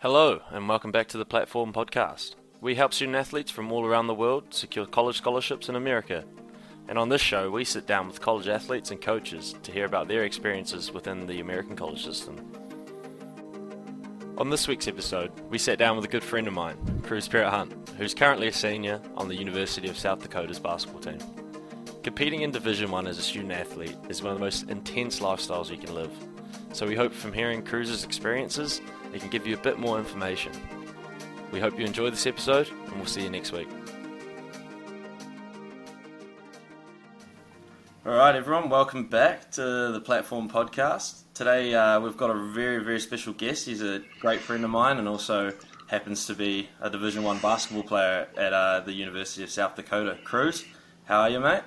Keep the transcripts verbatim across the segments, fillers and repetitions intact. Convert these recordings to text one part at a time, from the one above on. Hello, and welcome back to The Platform Podcast. We help student athletes from all around the world secure college scholarships in America. And on this show, we sit down with college athletes and coaches to hear about their experiences within the American college system. On this week's episode, we sat down with a good friend of mine, Cruz Parrott-Hunt, who's currently a senior on the University of South Dakota's basketball team. Competing in Division One as a student athlete is one of the most intense lifestyles you can live. So we hope from hearing Cruz's experiences, it can give you a bit more information. We hope you enjoy this episode, and we'll see you next week. Alright everyone, welcome back to the Platform Podcast. Today uh, we've got a very, very special guest. He's a great friend of mine and also happens to be a Division One basketball player at uh, the University of South Dakota. Cruz, how are you, mate?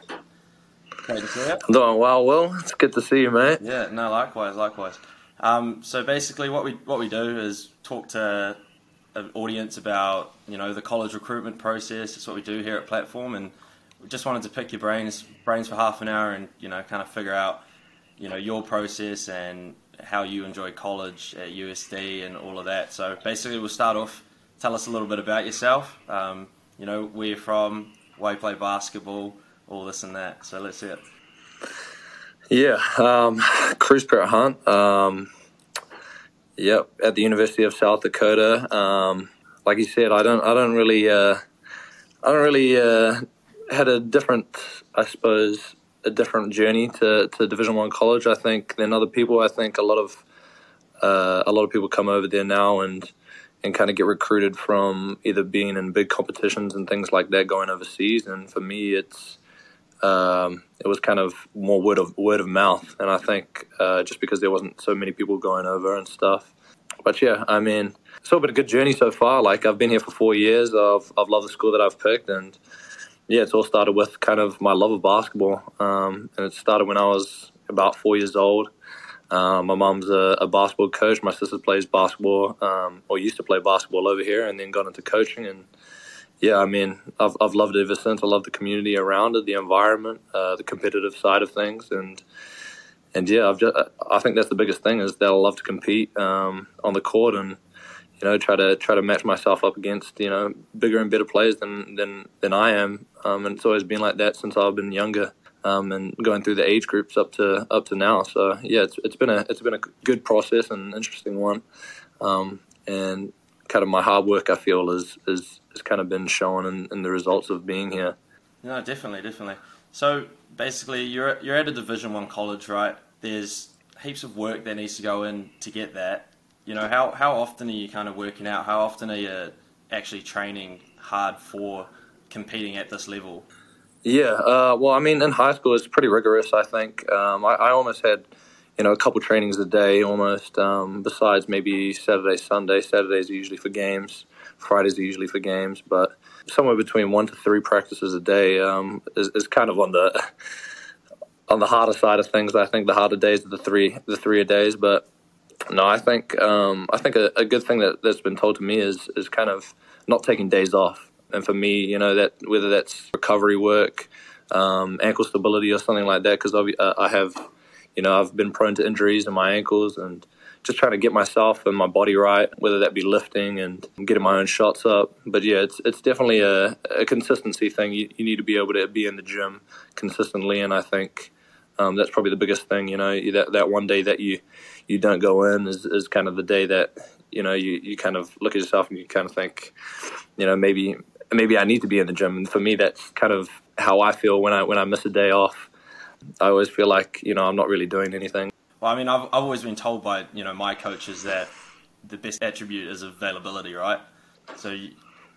Great to see you. I'm doing well, Will. It's good to see you, mate. Yeah, no, likewise, likewise. Um, so basically, what we what we do is talk to an audience about you know the college recruitment process. That's what we do here at Platform, and we just wanted to pick your brains brains for half an hour and you know kind of figure out you know your process and how you enjoy college at U S D and all of that. So basically, we'll start off. Tell us a little bit about yourself. Um, you know where you're from, why you play basketball, all this and that. So let's hear it. Yeah, um, Cruz Parrott-Hunt, um, yep, at the University of South Dakota. Um, like you said, I don't, I don't really, uh, I don't really uh, had a different, I suppose, a different journey to, to Division One college, I think, than other people. I think a lot of, uh, a lot of people come over there now and, and kind of get recruited from either being in big competitions and things like that, going overseas. And for me, it's Um, it was kind of more word of word of mouth, and I think uh, just because there wasn't so many people going over and stuff. But yeah, I mean, it's all been a good journey so far. Like I've been here for four years. I've I've loved the school that I've picked, and yeah, it's all started with kind of my love of basketball, um, and it started when I was about four years old. Um, my mom's a, a basketball coach. My sister plays basketball, um, or used to play basketball over here, and then got into coaching and. Yeah, I mean, I've I've loved it ever since. I love the community around it, the environment, uh, the competitive side of things, and and yeah, I've just, I think that's the biggest thing is that I love to compete um, on the court and you know try to try to match myself up against you know bigger and better players than than, than I am, um, and it's always been like that since I've been younger um, and going through the age groups up to up to now. So yeah, it's it's been a it's been a good process and an interesting one, um, and kind of my hard work I feel is is. It's kind of been shown in, in the results of being here. No, definitely, definitely. So basically, you're you're at a Division One college, right? There's heaps of work that needs to go in to get that. You know, how how often are you kind of working out? How often are you actually training hard for competing at this level? Yeah, uh, well, I mean, in high school, it's pretty rigorous, I think. Um, I, I almost had, you know, a couple trainings a day almost, um, besides maybe Saturday, Sunday. Saturdays are usually for games. Fridays are usually for games, but somewhere between one to three practices a day um, is, is kind of on the on the harder side of things. I think the harder days are the three the three a days. But no, I think um, I think a, a good thing that, that's been told to me is is kind of not taking days off. And for me, you know, that whether that's recovery work, um, ankle stability, or something like that, because uh, I have, you know, I've been prone to injuries in my ankles and. Just trying to get myself and my body right, whether that be lifting and getting my own shots up. But yeah, it's it's definitely a, a consistency thing. You, you need to be able to be in the gym consistently, and I think um, that's probably the biggest thing. You know, that that one day that you, you don't go in is, is kind of the day that you know you, you kind of look at yourself and you kind of think, you know, maybe maybe I need to be in the gym. And for me, that's kind of how I feel when I when I miss a day off. I always feel like you know I'm not really doing anything. Well, I mean, I've I've always been told by, you know, my coaches that the best attribute is availability, right? So you,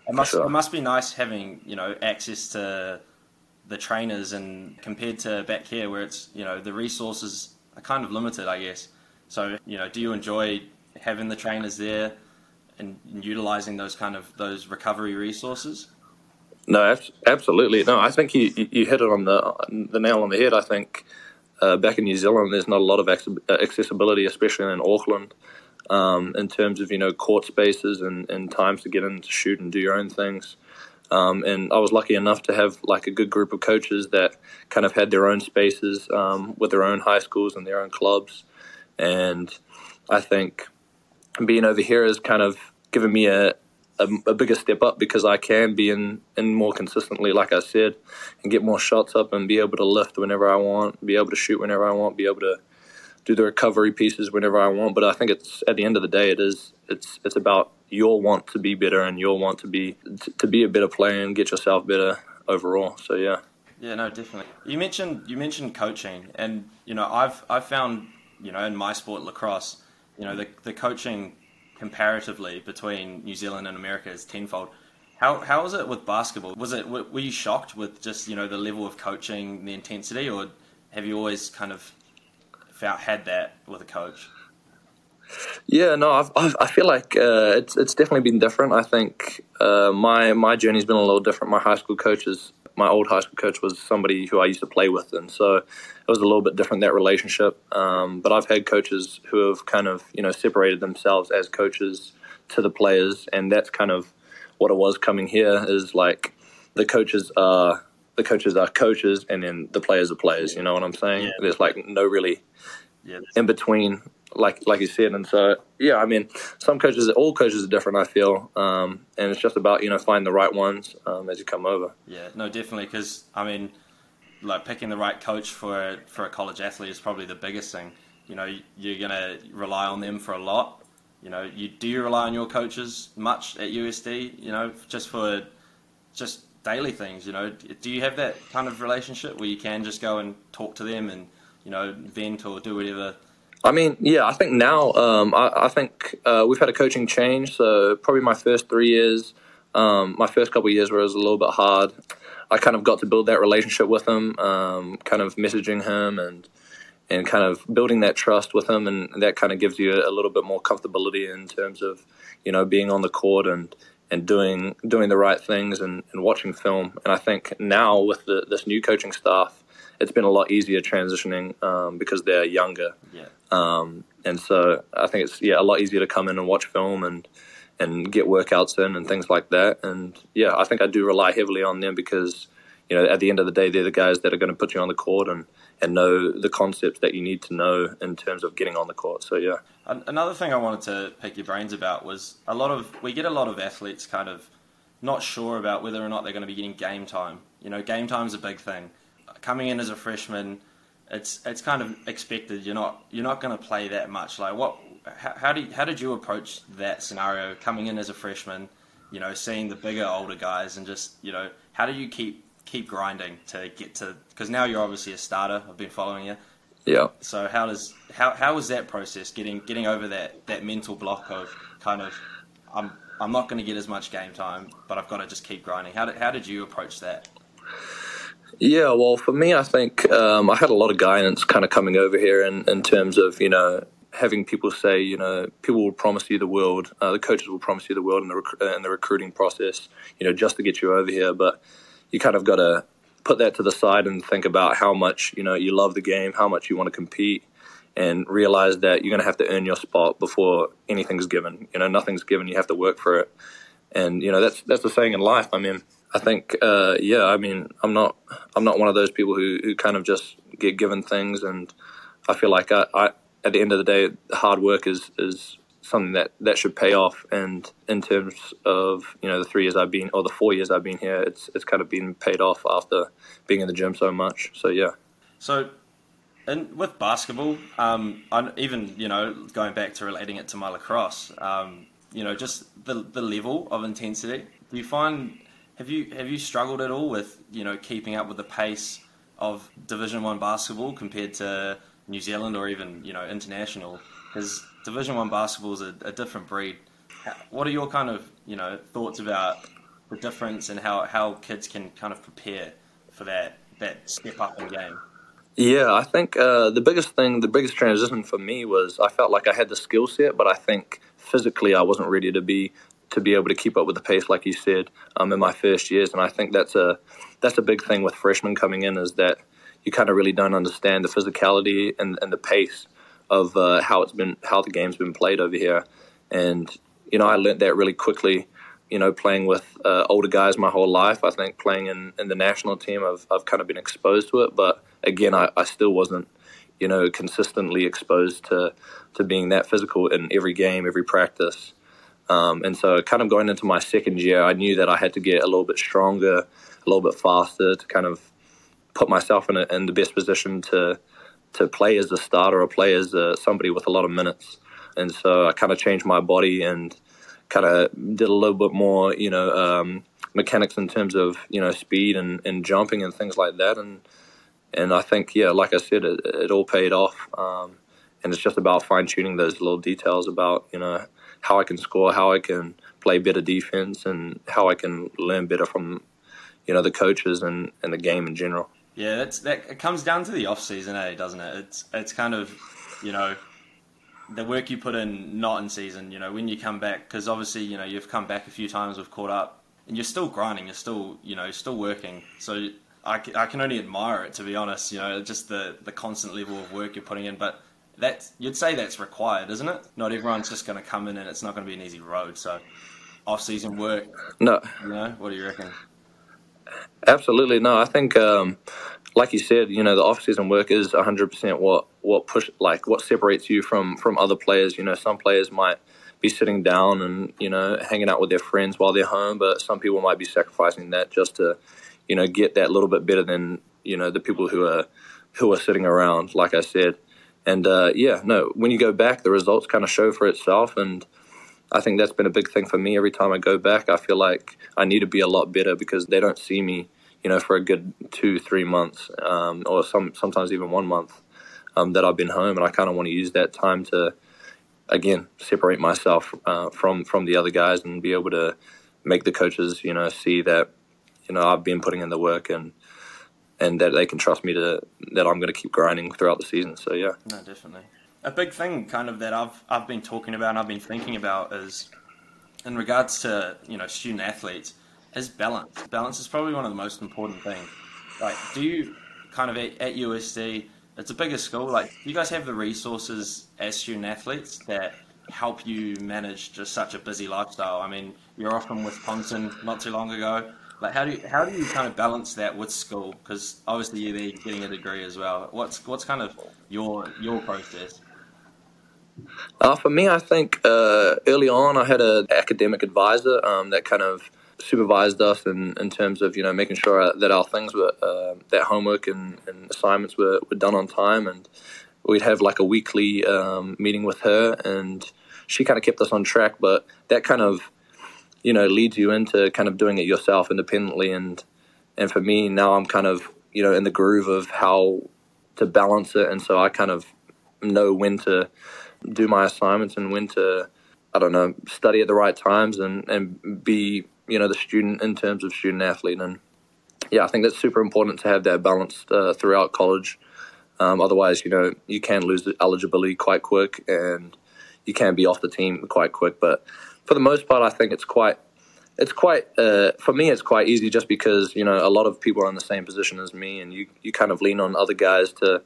it must sure. It must be nice having, you know, access to the trainers and compared to back here where it's, you know, the resources are kind of limited, I guess. So, you know, do you enjoy having the trainers there and, and utilizing those kind of those recovery resources? No, absolutely. No, I think you, you hit it on the the nail on the head, I think. Uh, back in New Zealand, there's not a lot of accessibility, especially in Auckland, um, in terms of, you know, court spaces and, and times to get in to shoot and do your own things. Um, and I was lucky enough to have, like, a good group of coaches that kind of had their own spaces um, with their own high schools and their own clubs. And I think being over here is kind of given me a, a, a bigger step up because I can be in, in more consistently, like I said, and get more shots up and be able to lift whenever I want, be able to shoot whenever I want, be able to do the recovery pieces whenever I want. But I think it's at the end of the day, it is it's it's about your want to be better and your want to be to, to be a better player and get yourself better overall. So yeah, yeah, no, definitely. You mentioned you mentioned coaching, and you know I've I've found you know in my sport lacrosse, you know the the coaching comparatively between New Zealand and America is tenfold. How how was it with basketball? Was it were you shocked with just you know the level of coaching, the intensity, or have you always kind of had that with a coach? Yeah, no, I've, I've, I feel like uh, it's it's definitely been different. I think uh, my my journey's been a little different. My high school coach is, my old high school coach was somebody who I used to play with, and so it was a little bit different, that relationship. Um, but I've had coaches who have kind of you know separated themselves as coaches to the players, and that's kind of what it was coming here. Is like the coaches are. The coaches are coaches, and then the players are players. You know what I'm saying? Yeah. There's like no really yeah, in between, like like you said. And so, yeah, I mean, some coaches, all coaches are different, I feel. Um, and it's just about, you know, find the right ones um, as you come over. Yeah, no, definitely. Because, I mean, like picking the right coach for, for a college athlete is probably the biggest thing. You know, you're going to rely on them for a lot. You know, you do you rely on your coaches much at U S D, you know, just for just – daily things, you know, do you have that kind of relationship where you can just go and talk to them and, you know, vent or do whatever? I mean, yeah, I think now, um, I, I think uh, we've had a coaching change, so probably my first three years, um, my first couple of years where it was a little bit hard, I kind of got to build that relationship with him, um, kind of messaging him and and kind of building that trust with him, and that kind of gives you a, a little bit more comfortability in terms of, you know, being on the court and and doing doing the right things and, and watching film. And I think now with the, this new coaching staff, it's been a lot easier transitioning um, because they're younger. Yeah. Um, and so I think it's yeah a lot easier to come in and watch film and, and get workouts in and things like that. And, yeah, I think I do rely heavily on them because, you know, at the end of the day, they're the guys that are going to put you on the court and, and know the concepts that you need to know in terms of getting on the court. So, yeah. Another thing I wanted to pick your brains about was a lot of, we get a lot of athletes kind of not sure about whether or not they're going to be getting game time. You know, game time's a big thing. Coming in as a freshman, it's it's kind of expected. You're not you're not going to play that much. Like what? How, how do you, how did you approach that scenario coming in as a freshman? You know, seeing the bigger, older guys, and just you know, how do you keep keep grinding to get to? Because now you're obviously a starter. I've been following you. Yeah. So how does how how was that process getting getting over that, that mental block of kind of I'm I'm not going to get as much game time, but I've got to just keep grinding. How did how did you approach that? Yeah, well, for me, I think um, I had a lot of guidance kind of coming over here in, in terms of you know having people say you know people will promise you the world, uh, the coaches will promise you the world in the rec- in the recruiting process, you know, just to get you over here, but you kind of got to put that to the side and think about how much, you know, you love the game, how much you want to compete, and realize that you're going to have to earn your spot before anything's given. You know, nothing's given. You have to work for it. And, you know, that's that's the saying in life. I mean, I think, uh, yeah, I mean, I'm not I'm not one of those people who, who kind of just get given things. And I feel like I, I at the end of the day, hard work is, is something that, that should pay off. And in terms of, you know, the three years I've been, or the four years I've been here, it's it's kind of been paid off after being in the gym so much. So, yeah. So, and with basketball, um, I, even, you know, going back to relating it to my lacrosse, um, you know, just the the level of intensity, do you find, have you have you struggled at all with, you know, keeping up with the pace of Division One basketball compared to New Zealand or even, you know, international? Because Division One basketball is a, a different breed. What are your kind of, you know, thoughts about the difference and how, how kids can kind of prepare for that, that step up in game? Yeah, I think uh, the biggest thing, the biggest transition for me was I felt like I had the skill set, but I think physically I wasn't ready to be to be able to keep up with the pace, like you said, um, in my first years. And I think that's a that's a big thing with freshmen coming in is that you kind of really don't understand the physicality and, and the pace of uh, how it's been, how the game's been played over here. And you know, I learned that really quickly. You know, playing with uh, older guys my whole life, I think playing in, in the national team, I've I've kind of been exposed to it, but again, I, I still wasn't, you know, consistently exposed to, to being that physical in every game, every practice. Um, and so kind of going into my second year, I knew that I had to get a little bit stronger, a little bit faster to kind of put myself in, a, in the best position to to play as a starter or play as a, somebody with a lot of minutes. And so I kind of changed my body and kind of did a little bit more, you know, um, mechanics in terms of, you know, speed and, and jumping and things like that. And and I think, yeah, like I said, it, it all paid off. Um, and it's just about fine-tuning those little details about, you know, how I can score, how I can play better defense, and how I can learn better from, you know, the coaches and, and the game in general. Yeah, that's that. It comes down to the off season, eh? Doesn't it? It's it's kind of, you know, the work you put in, not in season. You know, when you come back, because obviously, you know, you've come back a few times, we've caught up, and you're still grinding, you're still, you know, still working. So I, I can only admire it, to be honest. You know, just the the constant level of work you're putting in, but. That's, you'd say that's required, isn't it? Not everyone's just going to come in and it's not going to be an easy road. So off-season work, no, you know, what do you reckon? Absolutely. No, I think, um, like you said, you know, the off-season work is one hundred percent what, what push, like what separates you from, from other players. You know, some players might be sitting down and, you know, hanging out with their friends while they're home, but some people might be sacrificing that just to, you know, get that little bit better than, you know, the people who are, who are sitting around, like I said. And, uh, yeah, no, when you go back, the results kind of show for itself. And I think that's been a big thing for me. Every time I go back, I feel like I need to be a lot better because they don't see me, you know, for a good two, three months um, or some sometimes even one month um, that I've been home. And I kind of want to use that time to, again, separate myself uh, from, from the other guys and be able to make the coaches, you know, see that, you know, I've been putting in the work and, and that they can trust me to that I'm going to keep grinding throughout the season. So, yeah. No, definitely. A big thing kind of that I've I've been talking about and I've been thinking about is in regards to, you know, student athletes, is balance. Balance is probably one of the most important things. Like, do you kind of at, at U S D, it's a bigger school, like, do you guys have the resources as student athletes that help you manage just such a busy lifestyle? I mean, you're off in Wisconsin not too long ago. Like, how do you, how do you kind of balance that with school? Because obviously you're there getting a degree as well. What's what's kind of your your process? Uh, for me, I think uh, early on I had an academic advisor um, that kind of supervised us in, in terms of, you know, making sure that our things were uh, that homework and, and assignments were, were done on time, and we'd have like a weekly um, meeting with her, and she kind of kept us on track. But that kind of, you know, leads you into kind of doing it yourself independently. And and for me now, I'm kind of, you know, in the groove of how to balance it. And so I kind of know when to do my assignments and when to, I don't know, study at the right times and, and be, you know, the student in terms of student athlete. And yeah, I think that's super important to have that balanced uh, throughout college. Um, otherwise, you know, you can lose the eligibility quite quick and you can be off the team quite quick. But for the most part, I think it's quite, it's quite, uh, for me, it's quite easy just because, you know, a lot of people are in the same position as me, and you, you kind of lean on other guys to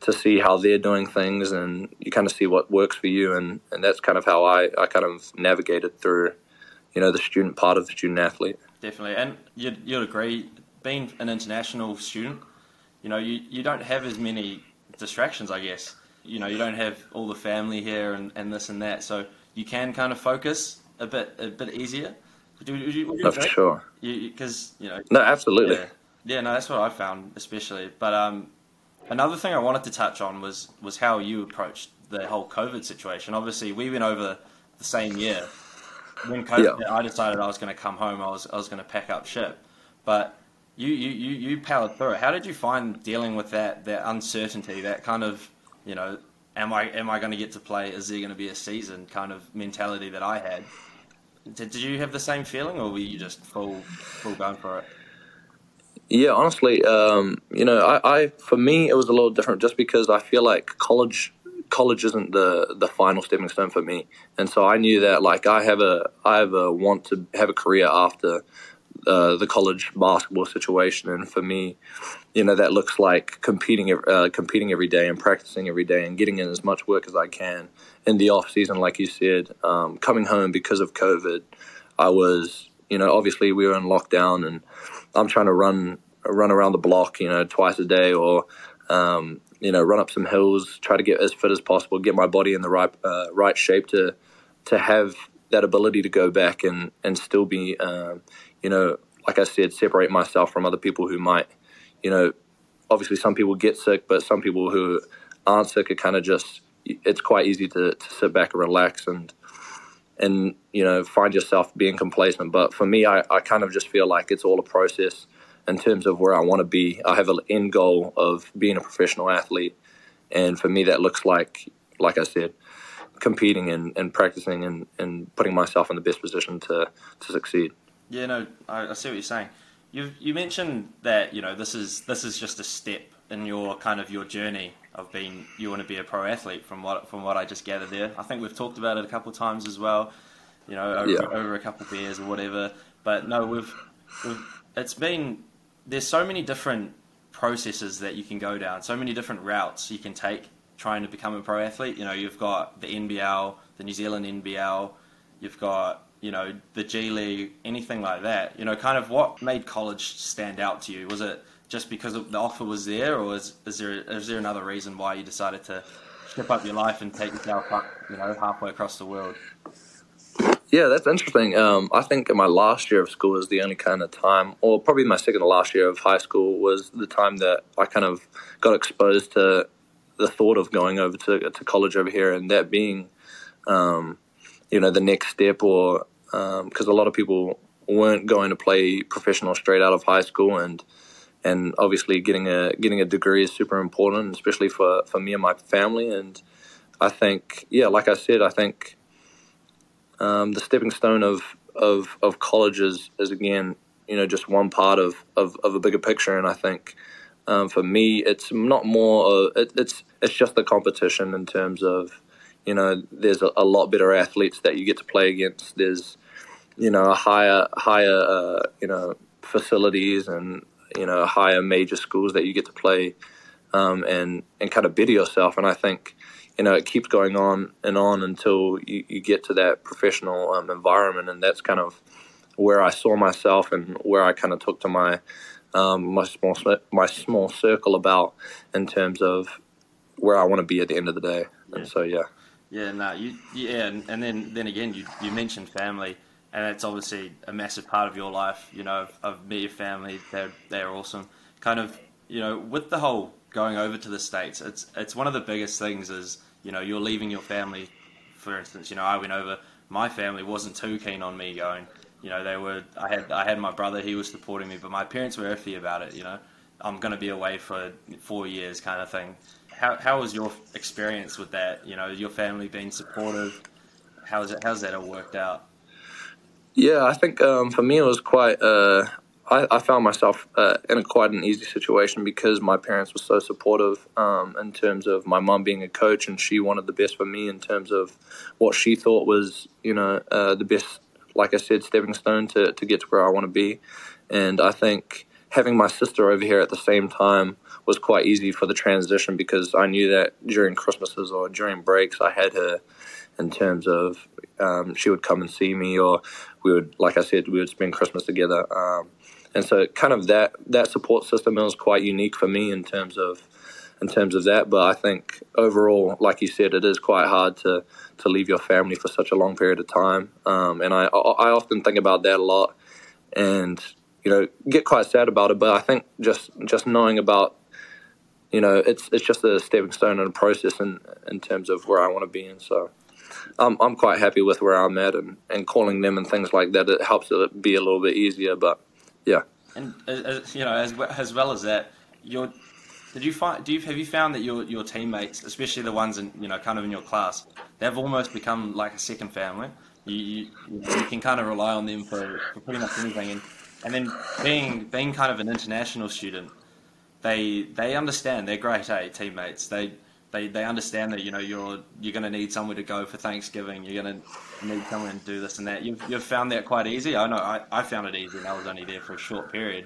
to see how they're doing things, and you kind of see what works for you. And, and that's kind of how I, I kind of navigated through, you know, the student part of the student athlete. Definitely. And you'd, you'd agree, being an international student, you know, you, you don't have as many distractions, I guess. You know, you don't have all the family here and, and this and that. So you can kind of focus a bit, a bit easier. Do, do, do, do no, for sure. Because you, you, you know. No, absolutely. Yeah. yeah, no, that's what I found especially. But um, another thing I wanted to touch on was was how you approached the whole COVID situation. Obviously, we went over the same year when COVID. Yeah. I decided I was going to come home. I was I was going to pack up ship. But you you you you powered through it. How did you find dealing with that that uncertainty? That kind of, you know, Am I am I going to get to play? Is there going to be a season? Kind of mentality that I had. Did, did you have the same feeling, or were you just full full going for it? Yeah, honestly, um, you know, I, I for me it was a little different just because I feel like college college isn't the, the final stepping stone for me, and so I knew that like I have a I have a want to have a career after uh, the college basketball situation, and for me, you know, that looks like competing uh, competing every day and practicing every day and getting in as much work as I can in the off season, like you said. Um, coming home because of COVID, I was, you know, obviously we were in lockdown and I'm trying to run run around the block, you know, twice a day or, um, you know, run up some hills, try to get as fit as possible, get my body in the right uh, right shape to to have that ability to go back and, and still be, um, you know, like I said, separate myself from other people who might, you know, obviously some people get sick, but some people who aren't sick are kind of just, it's quite easy to, to sit back and relax and, and, you know, find yourself being complacent. But for me, I, I kind of just feel like it's all a process in terms of where I want to be. I have an end goal of being a professional athlete. And for me, that looks like, like I said, competing and, and practicing and, and putting myself in the best position to, to succeed. Yeah, no, I, I see what you're saying. You you mentioned that, you know, this is this is just a step in your kind of your journey of being, you want to be a pro athlete from what from what I just gathered there. I think we've talked about it a couple of times as well, you know, over, yeah. over a couple of beers or whatever. But no, we've, we've it's been, there's so many different processes that you can go down, so many different routes you can take trying to become a pro athlete. You know, you've got the N B L, the New Zealand N B L, you've got, you know, the G League, anything like that. You know, kind of what made college stand out to you? Was it just because the offer was there, or is, is there is there another reason why you decided to step up your life and take yourself up, you know, halfway across the world? Yeah, that's interesting. Um, I think in my last year of school is the only kind of time, or probably my second to last year of high school was the time that I kind of got exposed to the thought of going over to, to college over here, and that being, um, you know, the next step, or because um, a lot of people weren't going to play professional straight out of high school, and and obviously getting a getting a degree is super important, especially for, for me and my family. And I think, yeah, like I said, I think um, the stepping stone of of, of college is, is again, you know, just one part of, of, of a bigger picture. And I think um, for me, it's not more. Uh, it, it's it's just the competition in terms of, you know, there's a, a lot better athletes that you get to play against. There's, you know, a higher, higher, uh, you know, facilities and, you know, higher major schools that you get to play um, and, and kind of better yourself. And I think, you know, it keeps going on and on until you, you get to that professional um, environment. And that's kind of where I saw myself and where I kind of took to my, um, my small, my small circle about in terms of where I want to be at the end of the day. Yeah. And so, yeah. Yeah, no, you, yeah, and, and then, then again, you, you mentioned family, and that's obviously a massive part of your life, you know, of, of me, your family, they're, they're awesome. Kind of, you know, with the whole going over to the States, it's it's one of the biggest things is, you know, you're leaving your family. For instance, you know, I went over, my family wasn't too keen on me going, you know, they were, I had I had my brother, he was supporting me, but my parents were iffy about it, you know, I'm going to be away for four years kind of thing. How how was your experience with that? You know, your family being supportive. How's it? How's that all worked out? Yeah, I think um, for me it was quite. Uh, I, I found myself uh, in a quite an easy situation because my parents were so supportive um, in terms of my mom being a coach, and she wanted the best for me in terms of what she thought was, you know, uh, the best. Like I said, stepping stone to to get to where I want to be, and I think having my sister over here at the same time was quite easy for the transition because I knew that during Christmases or during breaks I had her in terms of um, she would come and see me, or we would, like I said, we would spend Christmas together. Um, and so kind of that, that support system was quite unique for me in terms of in terms of that. But I think overall, like you said, it is quite hard to, to leave your family for such a long period of time. Um, and I, I often think about that a lot and you know, get quite sad about it, but I think just just knowing about, you know, it's it's just a stepping stone and a process in, in terms of where I want to be in. So I'm, I'm quite happy with where I'm at and, and calling them and things like that. It helps it be a little bit easier, but yeah. And, as, you know, as as well as that, your did you find, do you, have you found that your, your teammates, especially the ones in, you know, kind of in your class, they've almost become like a second family? You, you, you can kind of rely on them for, for pretty much anything. And, And then being being kind of an international student, they they understand. They're grade A teammates. They they they understand that, you know, you're you're going to need somewhere to go for Thanksgiving. You're going to need somewhere to do this and that. You've you've found that quite easy. I know I, I found it easy, and I was only there for a short period.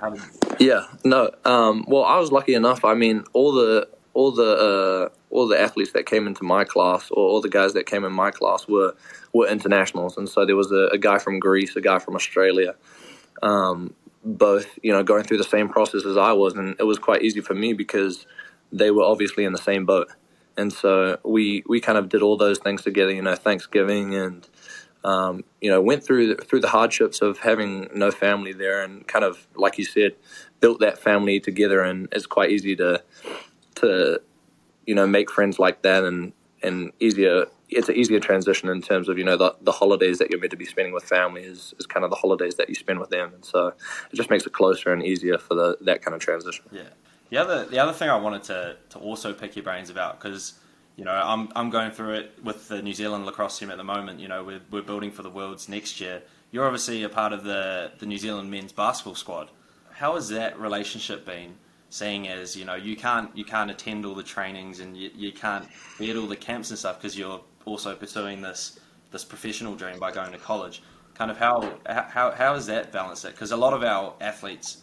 How did... Yeah, no. Um, well, I was lucky enough. I mean, all the all the uh, all the athletes that came into my class, or all the guys that came in my class were. were internationals, and so there was a, a guy from Greece, a guy from Australia, um, both, you know, going through the same process as I was, and it was quite easy for me because they were obviously in the same boat, And so we, we kind of did all those things together, you know, Thanksgiving and, um, you know, went through, through the hardships of having no family there and kind of, like you said, built that family together. And it's quite easy to, to, you know, make friends like that, and, and easier, it's an easier transition in terms of, you know, the, the holidays that you're meant to be spending with family is, is kind of the holidays that you spend with them. And so it just makes it closer and easier for the, that kind of transition. Yeah. The other the other thing I wanted to, to also pick your brains about, because, you know, I'm I'm going through it with the New Zealand lacrosse team at the moment. You know, we're we're building for the Worlds next year. You're obviously a part of the, the New Zealand men's basketball squad. How has that relationship been, seeing as, you know, you can't you can't attend all the trainings and you, you can't be at all the camps and stuff because you're also pursuing this this professional dream by going to college? Kind of how how how is that balanced? Because a lot of our athletes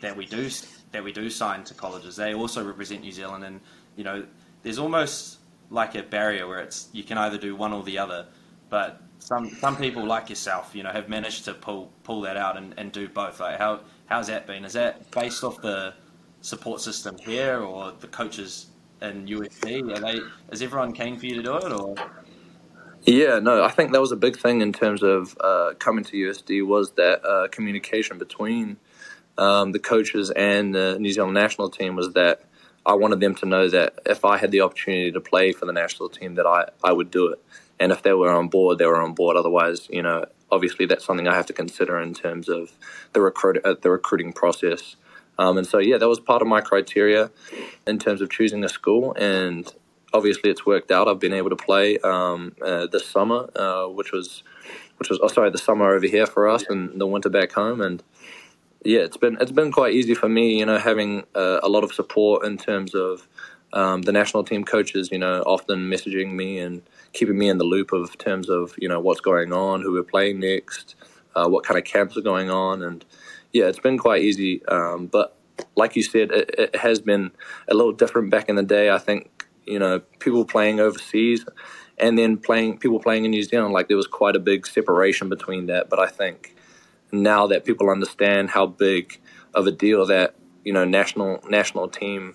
that we do that we do sign to colleges, they also represent New Zealand, and, you know, there's almost like a barrier where it's, you can either do one or the other, but some some people like yourself, you know, have managed to pull pull that out and, and do both. Like, how how's that been? Is that based off the support system here or the coaches in U S D? Are they, is everyone keen for you to do it, or? Yeah, no, I think that was a big thing in terms of uh, coming to U S D, was that uh, communication between Um, the coaches and the New Zealand national team, was that I wanted them to know that if I had the opportunity to play for the national team, that I, I would do it. And if they were on board, they were on board. Otherwise, you know, obviously that's something I have to consider in terms of the recruit uh, the recruiting process. Um, and so, yeah, that was part of my criteria in terms of choosing a school. And obviously it's worked out. I've been able to play um, uh, this summer, uh, which was, which was oh, sorry, the summer over here for us and the winter back home. And yeah, it's been it's been quite easy for me, you know, having uh, a lot of support in terms of um, the national team coaches, you know, often messaging me and keeping me in the loop of terms of, you know, what's going on, who we're playing next, uh, what kind of camps are going on. And yeah, it's been quite easy. Um, but like you said, it, it has been a little different back in the day. I think, you know, people playing overseas and then playing people playing in New Zealand, like there was quite a big separation between that. But I think now that people understand how big of a deal that, you know, national national team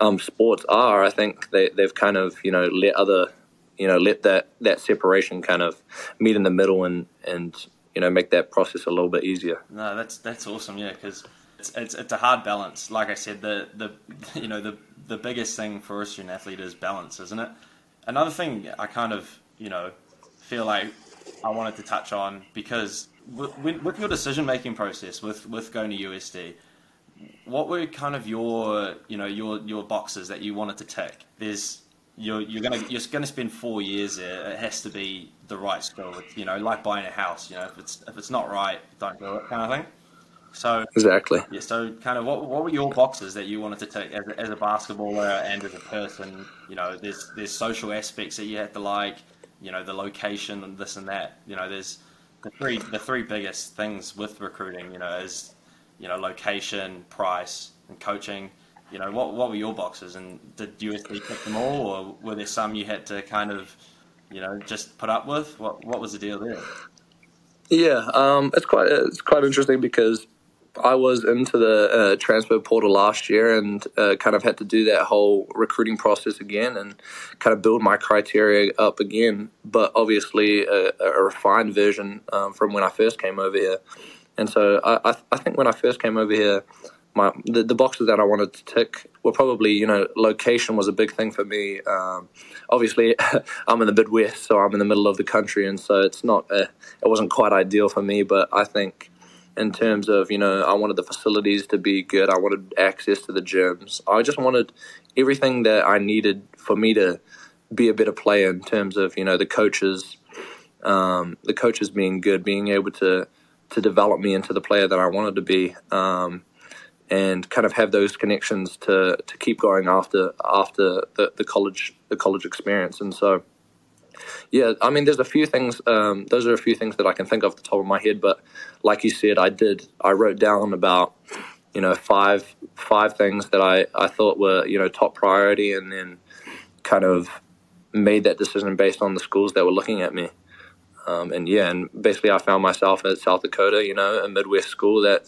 um, sports are, I think they, they've kind of, you know, let other, you know, let that, that separation kind of meet in the middle and, and, you know, make that process a little bit easier. No, that's that's awesome, yeah, because it's, it's it's a hard balance. Like I said, the, the you know, the, the biggest thing for a student athlete is balance, isn't it? Another thing I kind of, you know, feel like I wanted to touch on, because With, with your decision-making process, with, with going to U S D, what were kind of your, you know, your your boxes that you wanted to tick? There's you're you're gonna you're gonna spend four years there. It has to be the right school. You know, like buying a house. You know, if it's if it's not right, don't do it, kind of thing. So exactly. Yeah. So kind of what what were your boxes that you wanted to tick as a, as a basketballer and as a person? You know, there's there's social aspects that you have to like. You know, the location and this and that. You know, there's The three, the three biggest things with recruiting, you know, is, you know, location, price, and coaching. You know, what what were your boxes, and did U S D pick them all, or were there some you had to kind of, you know, just put up with? What what was the deal there? Yeah, um, it's quite it's quite interesting, because I was into the uh, transfer portal last year and uh, kind of had to do that whole recruiting process again and kind of build my criteria up again, but obviously a, a refined version um, from when I first came over here. And so I, I, th- I think when I first came over here, my the, the boxes that I wanted to tick were probably, you know, location was a big thing for me. Um, obviously, I'm in the Midwest, so I'm in the middle of the country, and so it's not a, it wasn't quite ideal for me, but I think in terms of, you know, I wanted the facilities to be good. I wanted access to the gyms. I just wanted everything that I needed for me to be a better player in terms of, you know, the coaches, um, the coaches being good, being able to, to develop me into the player that I wanted to be, um, and kind of have those connections to, to keep going after after the, the college the college experience. And so, yeah, I mean, there's a few things. Um, those are a few things that I can think of off the top of my head. But like you said, I did. I wrote down about, you know, five five things that I, I thought were, you know, top priority, and then kind of made that decision based on the schools that were looking at me. Um, and yeah, and basically I found myself at South Dakota, you know, a Midwest school that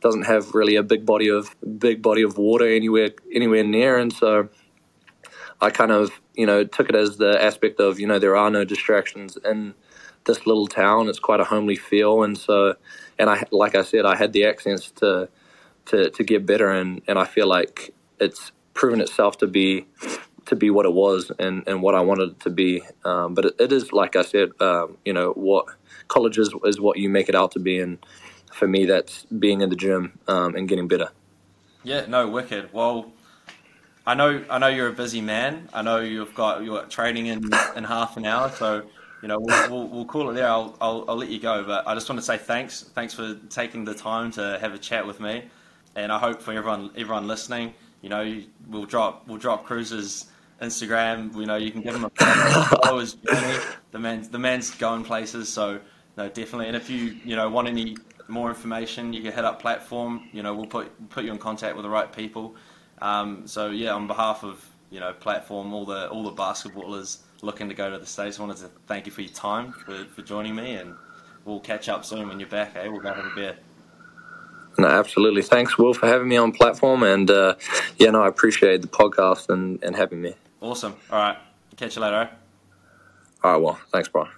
doesn't have really a big body of big body of water anywhere anywhere near, and so I kind of, you know, took it as the aspect of, you know, there are no distractions in this little town. It's quite a homely feel. And so, and I, like I said, I had the accents to, to, to get better. And, and I feel like it's proven itself to be, to be what it was and, and what I wanted it to be. Um, but it, it is, like I said, um, you know, what college is, is what you make it out to be. And for me, that's being in the gym um, and getting better. Yeah, no, wicked. Well, I know, I know you're a busy man. I know you've got you're training in, in half an hour, so you know we'll we'll, we'll call it there. I'll, I'll I'll let you go, but I just want to say thanks, thanks for taking the time to have a chat with me, and I hope for everyone everyone listening, you know, we'll drop we'll drop Cruz's Instagram. You know, you can give him a follow. the man's the man's going places, so no, definitely. And if you you know want any more information, you can hit up Platform. You know, we'll put put you in contact with the right people. Um, so yeah, on behalf of, you know, Platform, all the all the basketballers looking to go to the States, I wanted to thank you for your time, for, for joining me, and we'll catch up soon when you're back, eh? We'll go have a beer. No, absolutely. Thanks, Will, for having me on Platform, and uh, yeah, no, I appreciate the podcast and, and having me. Awesome. All right. Catch you later. All right, well, thanks, bro.